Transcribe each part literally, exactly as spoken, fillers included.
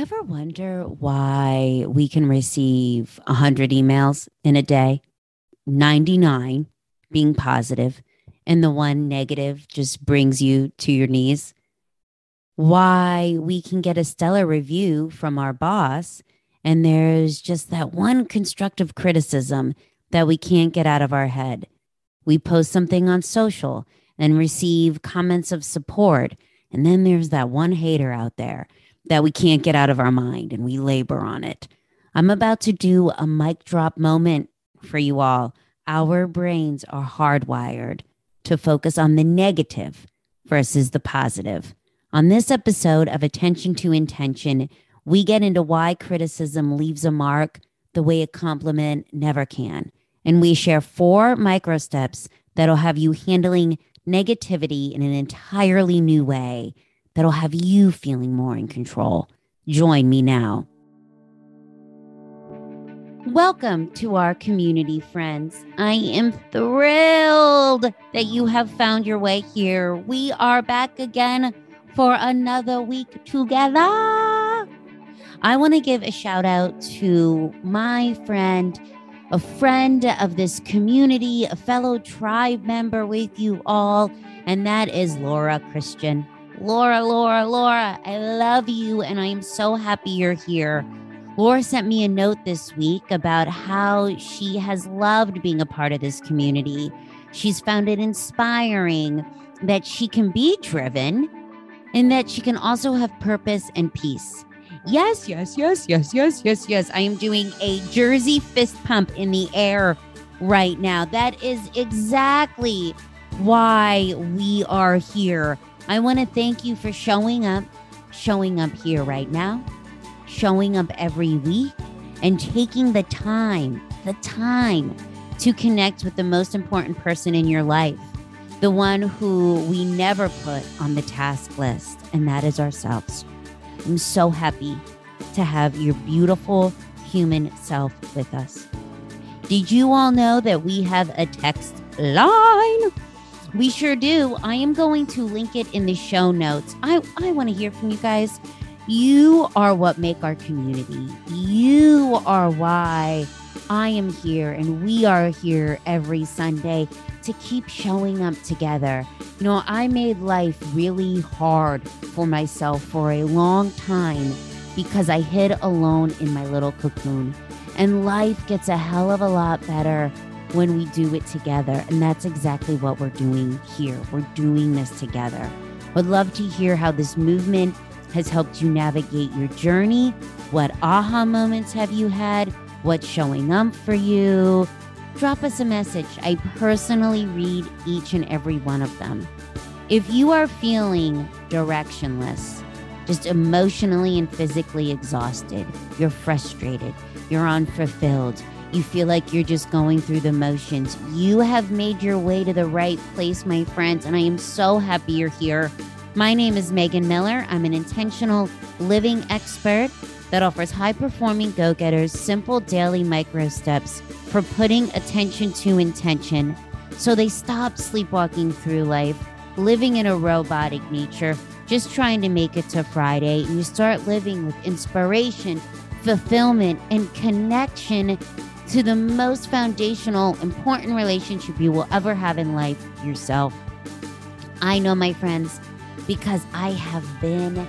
ever wonder why we can receive one hundred emails in a day, ninety-nine being positive, and the one negative just brings you to your knees? Why we can get a stellar review from our boss, and there's just that one constructive criticism that we can't get out of our head? We post something on social and receive comments of support, and then there's that one hater out there that we can't get out of our mind, and we labor on it. I'm about to do a mic drop moment for you all. Our brains are hardwired to focus on the negative versus the positive. On this episode of Attention to Intention, we get into why criticism leaves a mark the way a compliment never can. And we share four micro steps that'll have you handling negativity in an entirely new way, that'll have you feeling more in control. Join me now. Welcome to our community, friends. I am thrilled that you have found your way here. We are back again for another week together. I want to give a shout out to my friend, a friend of this community, a fellow tribe member with you all, and that is Laura Christian. Laura, Laura, Laura, I love you, and I am so happy you're here. Laura sent me a note this week about how she has loved being a part of this community. She's found it inspiring that she can be driven and that she can also have purpose and peace. Yes, yes, yes, yes, yes, yes, yes. I am doing a Jersey fist pump in the air right now. That is exactly why we are here. I want to thank you for showing up, showing up here right now, showing up every week, and taking the time, the time to connect with the most important person in your life, the one who we never put on the task list, and that is ourselves. I'm so happy to have your beautiful human self with us. Did you all know that we have a text line? We sure do. I am going to link it in the show notes. I, I want to hear from you guys. You are what make our community. You are why I am here, and we are here every Sunday to keep showing up together. You know, I made life really hard for myself for a long time because I hid alone in my little cocoon. And life gets a hell of a lot better when we do it together. And that's exactly what we're doing here. We're doing this together. Would love to hear how this movement has helped you navigate your journey. What aha moments have you had? What's showing up for you? Drop us a message. I personally read each and every one of them. If you are feeling directionless, just emotionally and physically exhausted, you're frustrated, you're unfulfilled, you feel like you're just going through the motions, you have made your way to the right place, my friends, and I am so happy you're here. My name is Megan Miller. I'm an intentional living expert that offers high-performing go-getters simple daily micro steps for putting attention to intention so they stop sleepwalking through life, living in a robotic nature, just trying to make it to Friday, and you start living with inspiration, fulfillment, and connection to the most foundational, important relationship you will ever have in life, yourself. I know, my friends, because I have been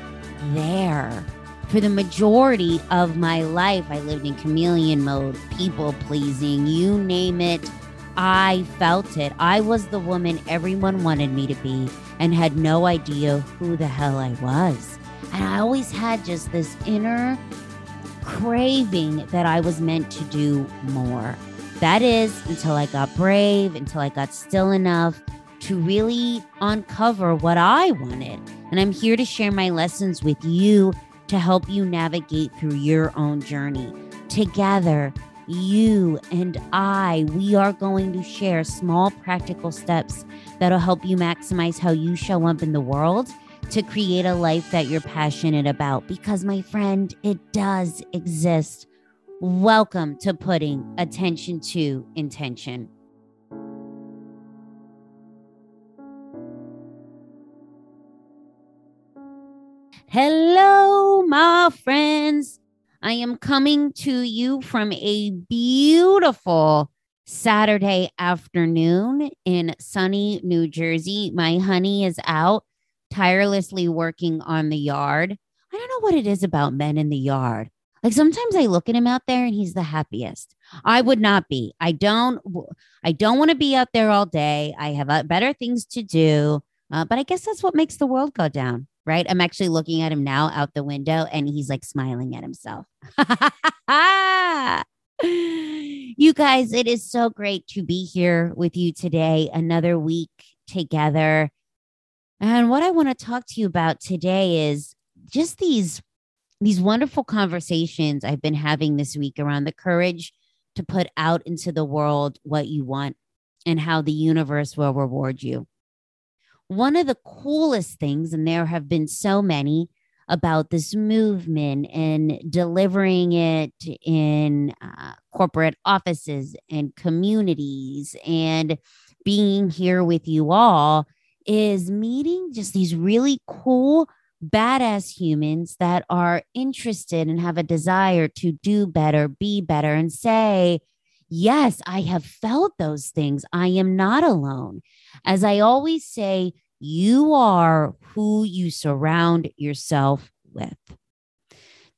there. For the majority of my life, I lived in chameleon mode, people pleasing, you name it. I felt it. I was the woman everyone wanted me to be and had no idea who the hell I was. And I always had just this inner craving that I was meant to do more. That is, until I got brave, until I got still enough to really uncover what I wanted. And I'm here to share my lessons with you to help you navigate through your own journey. Together, you and I, we are going to share small practical steps that'll help you maximize how you show up in the world to create a life that you're passionate about. Because, my friend, it does exist. Welcome to putting attention to intention. Hello, my friends. I am coming to you from a beautiful Saturday afternoon in sunny New Jersey. My honey is out tirelessly working on the yard. I don't know what it is about men in the yard. Like sometimes I look at him out there and he's the happiest. I would not be. I don't I don't want to be out there all day. I have better things to do. Uh, but I guess that's what makes the world go down. Right. I'm actually looking at him now out the window and he's like smiling at himself. You guys, it is so great to be here with you today. Another week together. And what I want to talk to you about today is just these these wonderful conversations I've been having this week around the courage to put out into the world what you want and how the universe will reward you. One of the coolest things, and there have been so many about this movement and delivering it in uh, corporate offices and communities and being here with you all, is meeting just these really cool, badass humans that are interested and have a desire to do better, be better, and say, yes, I have felt those things. I am not alone. As I always say, you are who you surround yourself with.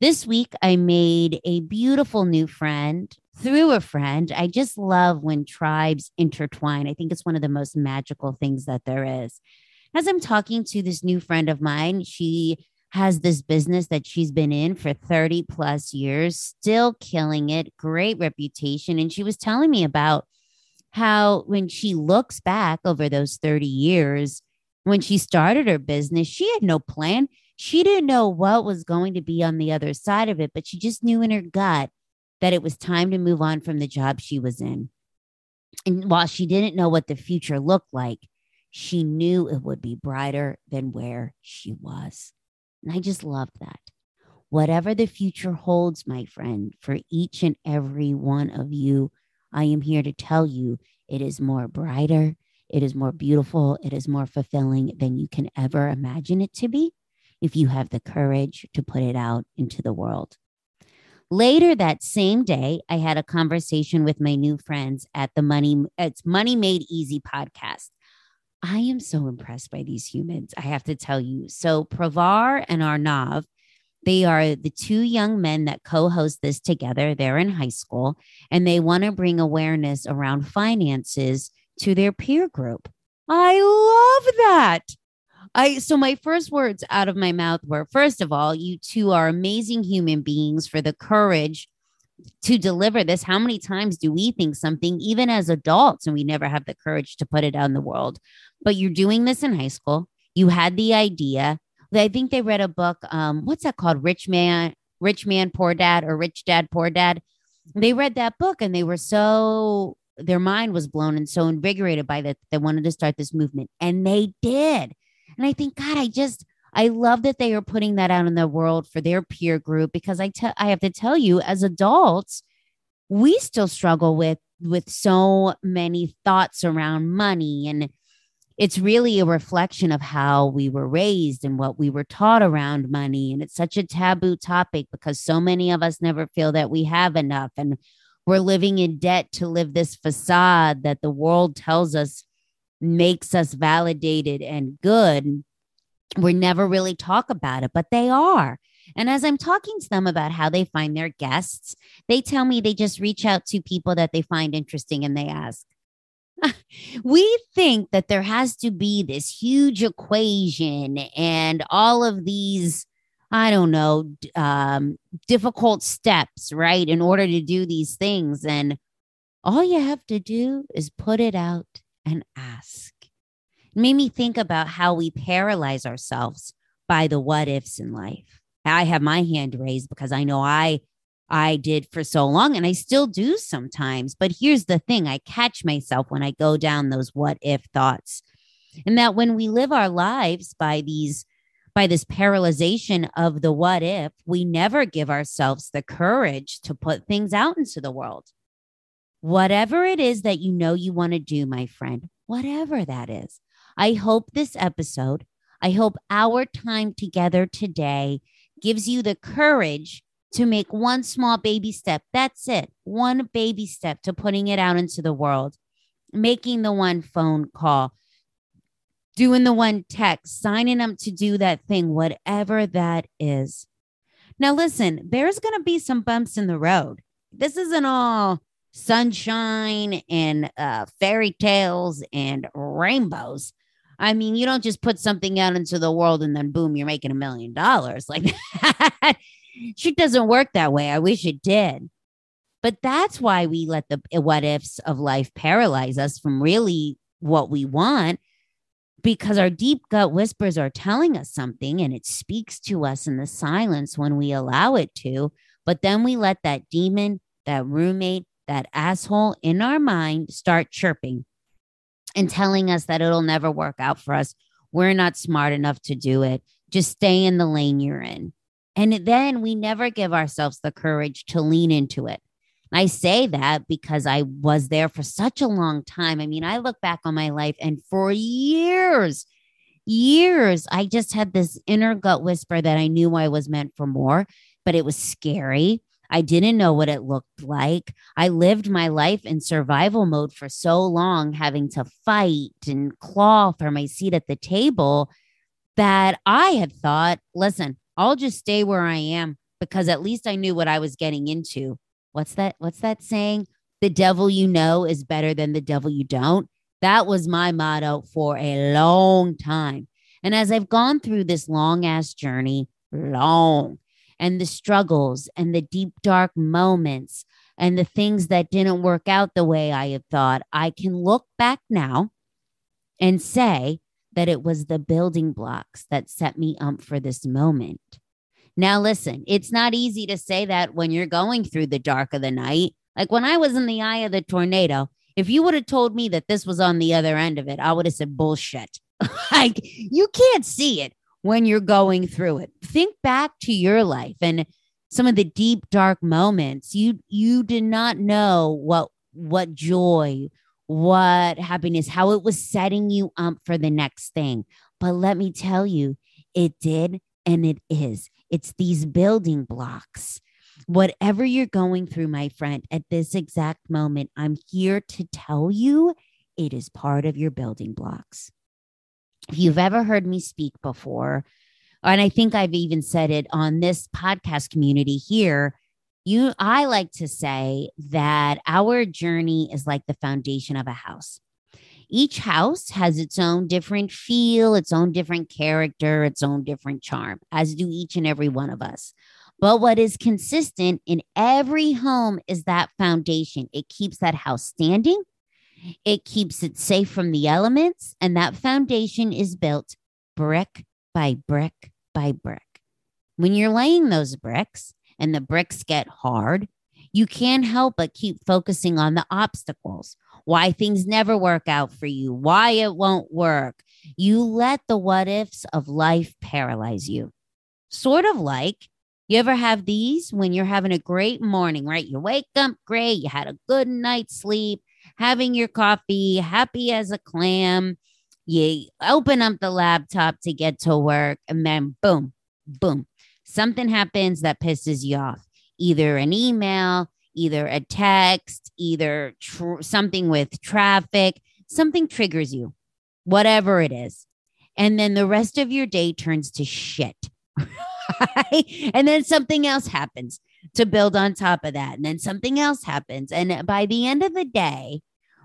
This week, I made a beautiful new friend through a friend. I just love when tribes intertwine. I think it's one of the most magical things that there is. As I'm talking to this new friend of mine, she has this business that she's been in for thirty plus years, still killing it, great reputation. And she was telling me about how when she looks back over those thirty years, when she started her business, she had no plan. She didn't know what was going to be on the other side of it, but she just knew in her gut that it was time to move on from the job she was in. And while she didn't know what the future looked like, she knew it would be brighter than where she was. And I just love that. Whatever the future holds, my friend, for each and every one of you, I am here to tell you it is more brighter, it is more beautiful, it is more fulfilling than you can ever imagine it to be if you have the courage to put it out into the world. Later that same day, I had a conversation with my new friends at the Money, it's Money Made Easy podcast. I am so impressed by these humans, I have to tell you. So Pravar and Arnav, they are the two young men that co-host this together. They're in high school, and they want to bring awareness around finances to their peer group. I love that. I so my first words out of my mouth were, first of all, you two are amazing human beings for the courage to deliver this. How many times do we think something, even as adults, and we never have the courage to put it out in the world? But you're doing this in high school. You had the idea. I think they read a book. Um, what's that called? Rich Man, Rich Man, Poor Dad, or Rich Dad, Poor Dad. They read that book and they were so, their mind was blown and so invigorated by that. They wanted to start this movement, and they did. And I think, God, I just, I love that they are putting that out in the world for their peer group, because I te- I have to tell you, as adults, we still struggle with, with so many thoughts around money, and it's really a reflection of how we were raised and what we were taught around money. And it's such a taboo topic because so many of us never feel that we have enough, and we're living in debt to live this facade that the world tells us makes us validated and good. We never really talk about it, but they are. And as I'm talking to them about how they find their guests, they tell me they just reach out to people that they find interesting and they ask. We think that there has to be this huge equation and all of these, I don't know, um, difficult steps, right, in order to do these things. And all you have to do is put it out and ask. It made me think about how we paralyze ourselves by the what ifs in life. I have my hand raised because I know I I did for so long, and I still do sometimes. But here's the thing. I catch myself when I go down those what if thoughts, and that when we live our lives by these, by this paralyzation of the what if, we never give ourselves the courage to put things out into the world. Whatever it is that you know you want to do, my friend, whatever that is, I hope this episode, I hope our time together today gives you the courage to make one small baby step. That's it. One baby step to putting it out into the world, making the one phone call, doing the one text, signing up to do that thing, whatever that is. Now, listen, there's going to be some bumps in the road. This isn't all sunshine and uh, fairy tales and rainbows. I mean, you don't just put something out into the world and then boom, you're making a million dollars like that. Shit doesn't work that way. I wish it did. But that's why we let the what ifs of life paralyze us from really what we want, because our deep gut whispers are telling us something and it speaks to us in the silence when we allow it to. But then we let that demon, that roommate, that asshole in our mind start chirping and telling us that it'll never work out for us. We're not smart enough to do it. Just stay in the lane you're in. And then we never give ourselves the courage to lean into it. And I say that because I was there for such a long time. I mean, I look back on my life and for years, years, I just had this inner gut whisper that I knew I was meant for more, but it was scary. I didn't know what it looked like. I lived my life in survival mode for so long, having to fight and claw for my seat at the table, that I had thought, listen, I'll just stay where I am because at least I knew what I was getting into. What's that? What's that saying? The devil you know is better than the devil you don't. That was my motto for a long time. And as I've gone through this long ass journey, long, and the struggles and the deep, dark moments and the things that didn't work out the way I had thought, I can look back now and say that it was the building blocks that set me up for this moment. Now, listen, it's not easy to say that when you're going through the dark of the night. Like when I was in the eye of the tornado, if you would have told me that this was on the other end of it, I would have said bullshit. Like you can't see it when you're going through it. Think back to your life and some of the deep, dark moments. You you did not know what what joy, what happiness, how it was setting you up for the next thing. But let me tell you, it did and it is. It's these building blocks. Whatever you're going through, my friend, at this exact moment, I'm here to tell you it is part of your building blocks. If you've ever heard me speak before, and I think I've even said it on this podcast community here, you, I like to say that our journey is like the foundation of a house. Each house has its own different feel, its own different character, its own different charm, as do each and every one of us. But what is consistent in every home is that foundation. It keeps that house standing. It keeps it safe from the elements, and that foundation is built brick by brick by brick. When you're laying those bricks and the bricks get hard, you can't help but keep focusing on the obstacles, why things never work out for you, why it won't work. You let the what ifs of life paralyze you. Sort of like, you ever have these when you're having a great morning, right? You wake up great, you had a good night's sleep, having your coffee, happy as a clam. You open up the laptop to get to work and then boom, boom. Something happens that pisses you off. Either an email, either a text, either tr- something with traffic, something triggers you, whatever it is. And then the rest of your day turns to shit. Right? And then something else happens to build on top of that. And then something else happens. And by the end of the day,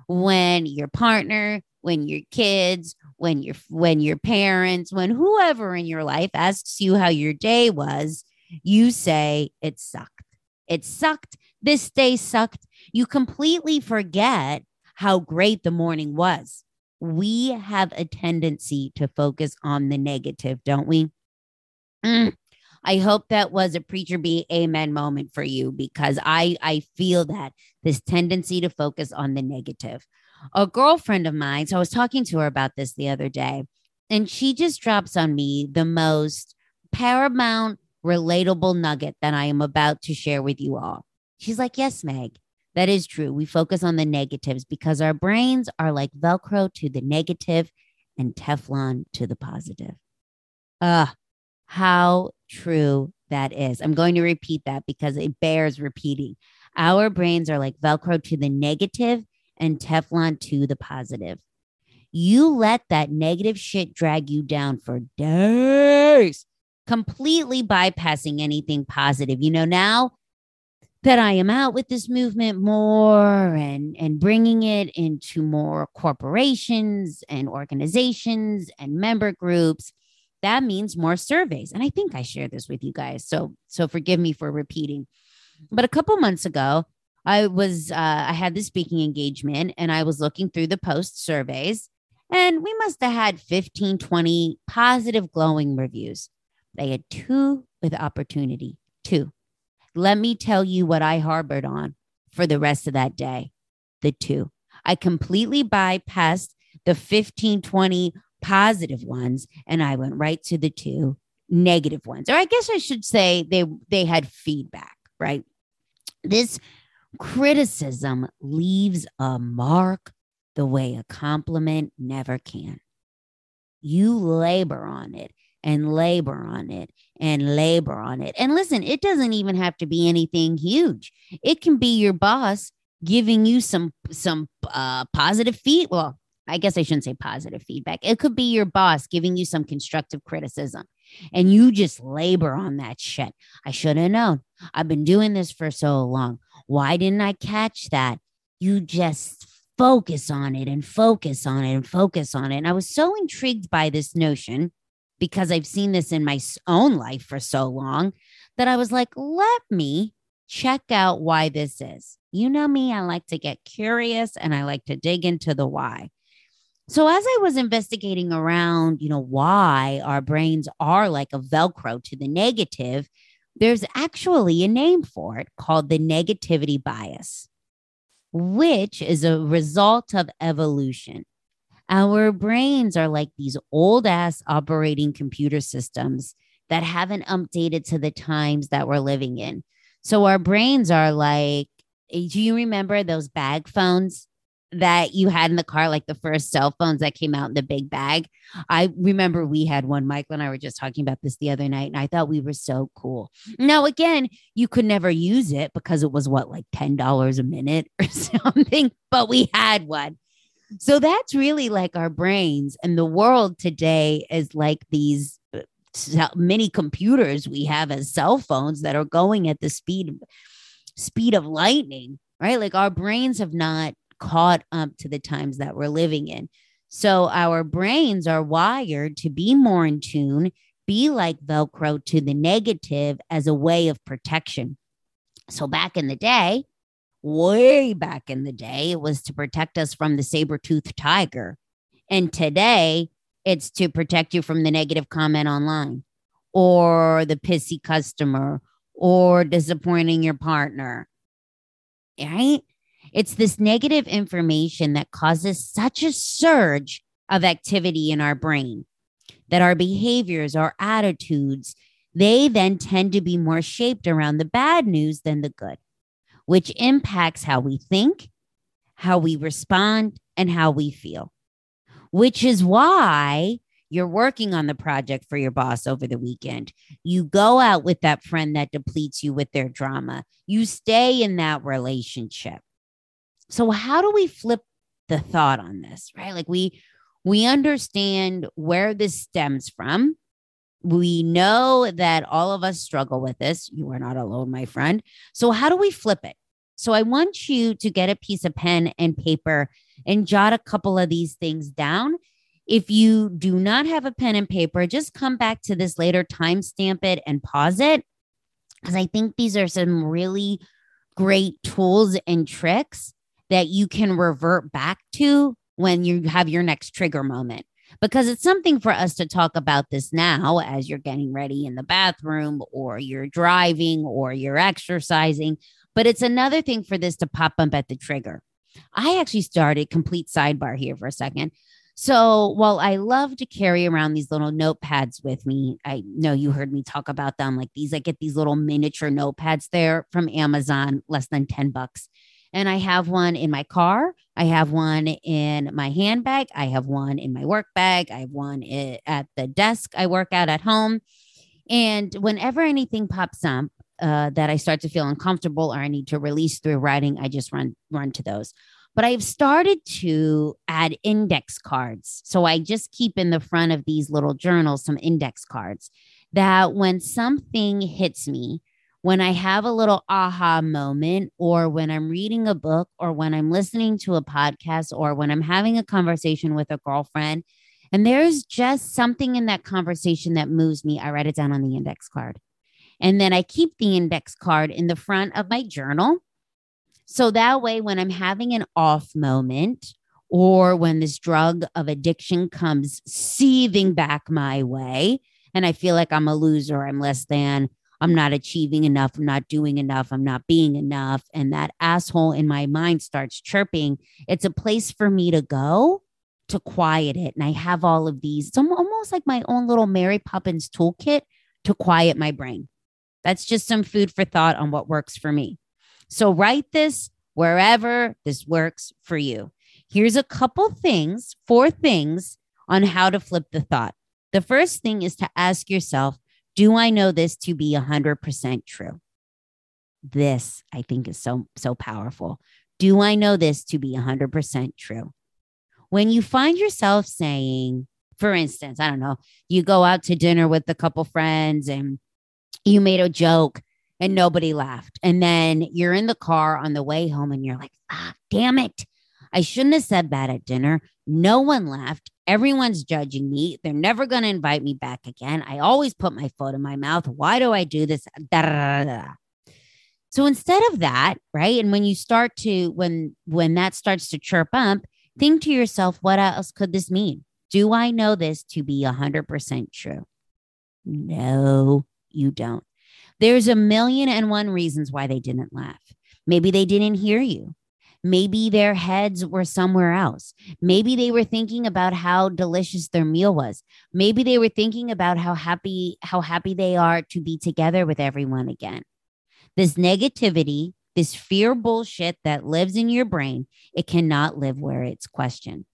when your partner, when your kids, when your when your parents, when whoever in your life asks you how your day was, you say it sucked. It sucked. This day sucked. You completely forget how great the morning was. We have a tendency to focus on the negative, don't we? Mm. I hope that was a preacher be amen moment for you, because I, I feel that this tendency to focus on the negative. A girlfriend of mine, so I was talking to her about this the other day, and she just drops on me the most paramount, relatable nugget that I am about to share with you all. She's like, yes, Meg, that is true. We focus on the negatives because our brains are like Velcro to the negative and Teflon to the positive. Uh, how true that is. I'm going to repeat that because it bears repeating. Our brains are like Velcro to the negative and Teflon to the positive. You let that negative shit drag you down for days, completely bypassing anything positive. You know, now that I am out with this movement more and, and bringing it into more corporations and organizations and member groups, that means more surveys. And I think I shared this with you guys, so so forgive me for repeating. But a couple months ago, I was uh, I had this speaking engagement and I was looking through the post surveys, and we must have had fifteen, twenty positive glowing reviews. They had two with opportunity, two. Let me tell you what I harbored on for the rest of that day, the two. I completely bypassed the fifteen, twenty positive ones, and I went right to the two negative ones. Or I guess I should say they they had feedback, right? This criticism leaves a mark the way a compliment never can. You labor on it and labor on it and labor on it. And listen, it doesn't even have to be anything huge. It can be your boss giving you some some uh, positive feedback. Well, I guess I shouldn't say positive feedback. It could be your boss giving you some constructive criticism, and you just labor on that shit. I should have known. I've been doing this for so long. Why didn't I catch that? You just focus on it and focus on it and focus on it. And I was so intrigued by this notion, because I've seen this in my own life for so long, that I was like, let me check out why this is. You know me, I like to get curious and I like to dig into the why. So as I was investigating around, you know, why our brains are like a Velcro to the negative, there's actually a name for it called the negativity bias, which is a result of evolution. Our brains are like these old ass operating computer systems that haven't updated to the times that we're living in. So our brains are like, do you remember those bag phones that you had in the car, like the first cell phones that came out in the big bag? I remember we had one. Michael and I were just talking about this the other night, and I thought we were so cool. Now, again, you could never use it because it was what, like ten dollars a minute or something, but we had one. So that's really like our brains, and the world today is like these mini computers we have as cell phones that are going at the speed, speed of lightning, right? Like our brains have not caught up to the times that we're living in. So our brains are wired to be more in tune, be like Velcro to the negative as a way of protection. So back in the day, way back in the day, it was to protect us from the saber-toothed tiger. And today, it's to protect you from the negative comment online, or the pissy customer, or disappointing your partner, right? It's this negative information that causes such a surge of activity in our brain that our behaviors, our attitudes, they then tend to be more shaped around the bad news than the good, which impacts how we think, how we respond, and how we feel, which is why you're working on the project for your boss over the weekend. You go out with that friend that depletes you with their drama. You stay in that relationship. So how do we flip the thought on this, right? Like we we understand where this stems from. We know that all of us struggle with this. You are not alone, my friend. So how do we flip it? So I want you to get a piece of pen and paper and jot a couple of these things down. If you do not have a pen and paper, just come back to this later, timestamp it, and pause it, because I think these are some really great tools and tricks that you can revert back to when you have your next trigger moment. Because it's something for us to talk about this now as you're getting ready in the bathroom, or you're driving, or you're exercising. But it's another thing for this to pop up at the trigger. I actually started, complete sidebar here for a second. So while I love to carry around these little notepads with me, I know you heard me talk about them, like these, I get these little miniature notepads there from Amazon, less than ten bucks. And I have one in my car. I have one in my handbag. I have one in my work bag. I have one at the desk I work out at home. And whenever anything pops up uh, that I start to feel uncomfortable or I need to release through writing, I just run run to those. But I've started to add index cards. So I just keep in the front of these little journals some index cards that when something hits me, when I have a little aha moment, or when I'm reading a book, or when I'm listening to a podcast, or when I'm having a conversation with a girlfriend, and there's just something in that conversation that moves me, I write it down on the index card. And then I keep the index card in the front of my journal. So that way, when I'm having an off moment, or when this drug of addiction comes seething back my way, and I feel like I'm a loser, I'm less than, I'm not achieving enough, I'm not doing enough, I'm not being enough, and that asshole in my mind starts chirping, it's a place for me to go to quiet it. And I have all of these, it's almost like my own little Mary Poppins toolkit to quiet my brain. That's just some food for thought on what works for me. So write this wherever this works for you. Here's a couple things, four things on how to flip the thought. The first thing is to ask yourself, do I know this to be one hundred percent true? This, I think, is so, so powerful. Do I know this to be one hundred percent true? When you find yourself saying, for instance, I don't know, you go out to dinner with a couple friends and you made a joke and nobody laughed. And then you're in the car on the way home and you're like, ah, damn it. I shouldn't have said that at dinner. No one laughed. Everyone's judging me. They're never going to invite me back again. I always put my foot in my mouth. Why do I do this? Da, da, da, da. So instead of that, right? And when you start to, when, when that starts to chirp up, think to yourself, what else could this mean? Do I know this to be one hundred percent true? No, you don't. There's a million and one reasons why they didn't laugh. Maybe they didn't hear you. Maybe their heads were somewhere else. Maybe they were thinking about how delicious their meal was. Maybe they were thinking about how happy, how happy they are to be together with everyone again. This negativity, this fear bullshit that lives in your brain, it cannot live where it's questioned.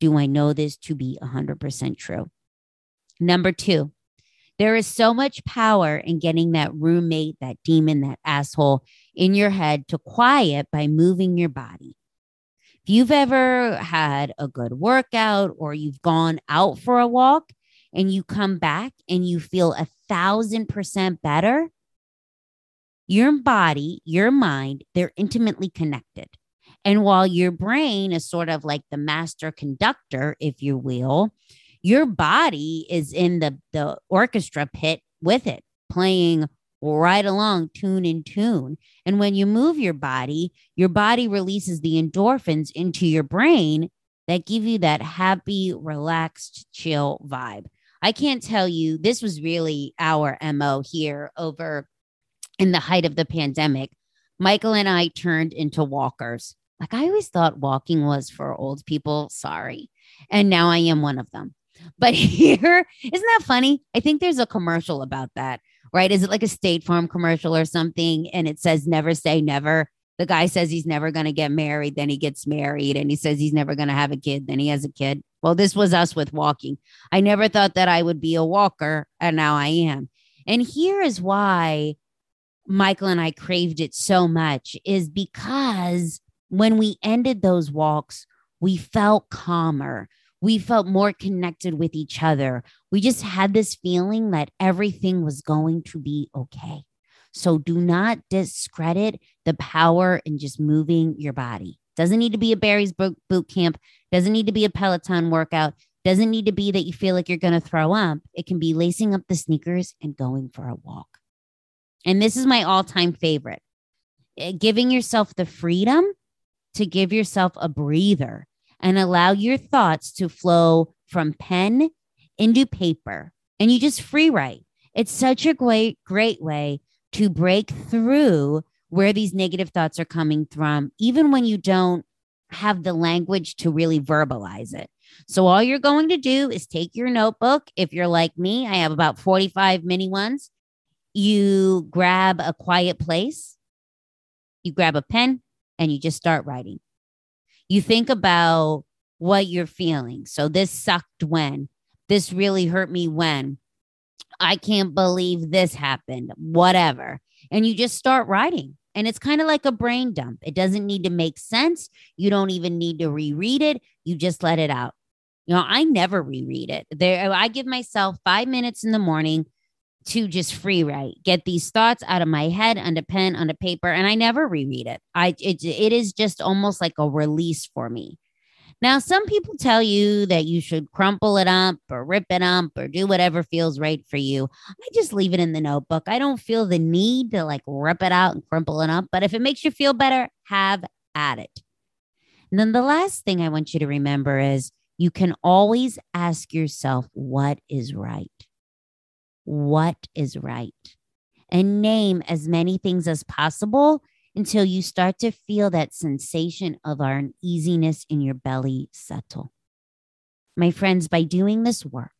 Do I know this to be one hundred percent true? Number two, there is so much power in getting that roommate, that demon, that asshole in your head to quiet by moving your body. If you've ever had a good workout or you've gone out for a walk and you come back and you feel a thousand percent better, your body, your mind, they're intimately connected. And while your brain is sort of like the master conductor, if you will, your body is in the, the orchestra pit with it, playing right along tune in tune. And when you move your body, your body releases the endorphins into your brain that give you that happy, relaxed, chill vibe. I can't tell you, this was really our M O here over in the height of the pandemic. Michael and I turned into walkers. Like I always thought walking was for old people. Sorry. And now I am one of them. But here, isn't that funny? I think there's a commercial about that, right? Is it like a State Farm commercial or something? And it says, never say never. The guy says he's never going to get married. Then he gets married and he says he's never going to have a kid. Then he has a kid. Well, this was us with walking. I never thought that I would be a walker. And now I am. And here is why Michael and I craved it so much, is because when we ended those walks, we felt calmer. We felt more connected with each other. We just had this feeling that everything was going to be okay. So do not discredit the power in just moving your body. Doesn't need to be a Barry's boot camp. Doesn't need to be a Peloton workout. Doesn't need to be that you feel like you're going to throw up. It can be lacing up the sneakers and going for a walk. And this is my all-time favorite. Giving yourself the freedom to give yourself a breather and allow your thoughts to flow from pen into paper. And you just free write. It's such a great, great way to break through where these negative thoughts are coming from, even when you don't have the language to really verbalize it. So all you're going to do is take your notebook. If you're like me, I have about forty-five mini ones. You grab a quiet place. You grab a pen. and you just start writing. You think about what you're feeling. So this sucked when, this really hurt me when, I can't believe this happened, whatever. And you just start writing. And it's kind of like a brain dump. It doesn't need to make sense. You don't even need to reread it. You just let it out. You know, I never reread it. There, I give myself five minutes in the morning to just free write, get these thoughts out of my head, onto pen, onto paper, and I never reread it. I it, it is just almost like a release for me. Now, some people tell you that you should crumple it up or rip it up or do whatever feels right for you. I just leave it in the notebook. I don't feel the need to like rip it out and crumple it up. But if it makes you feel better, have at it. And then the last thing I want you to remember is you can always ask yourself, what is right? What is right? And name as many things as possible until you start to feel that sensation of uneasiness in your belly settle. My friends, by doing this work,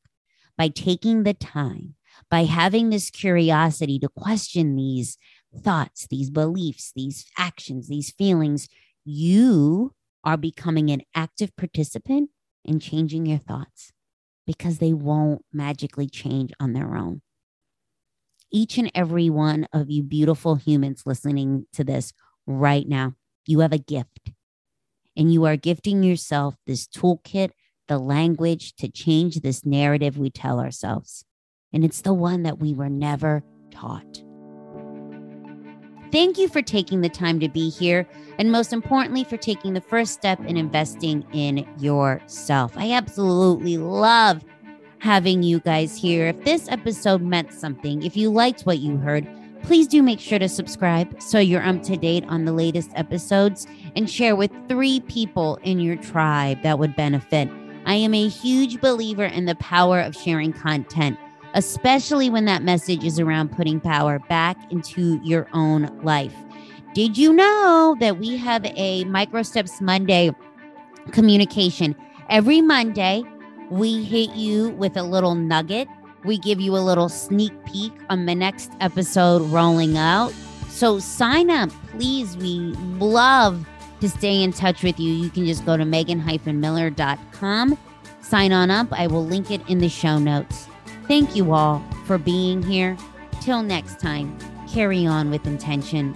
by taking the time, by having this curiosity to question these thoughts, these beliefs, these actions, these feelings, you are becoming an active participant in changing your thoughts, because they won't magically change on their own. Each and every one of you beautiful humans listening to this right now, you have a gift, and you are gifting yourself this toolkit, the language to change this narrative we tell ourselves. And it's the one that we were never taught. Thank you for taking the time to be here, and most importantly, for taking the first step in investing in yourself. I absolutely love having you guys here. If this episode meant something, if you liked what you heard, please do make sure to subscribe so you're up to date on the latest episodes, and share with three people in your tribe that would benefit. I am a huge believer in the power of sharing content, especially when that message is around putting power back into your own life. Did you know that we have a Microsteps Monday communication? Every Monday, we hit you with a little nugget. We give you a little sneak peek on the next episode rolling out. So sign up, please. We love to stay in touch with you. You can just go to megan dash miller dot com. Sign on up. I will link it in the show notes. Thank you all for being here. Till next time, carry on with intention.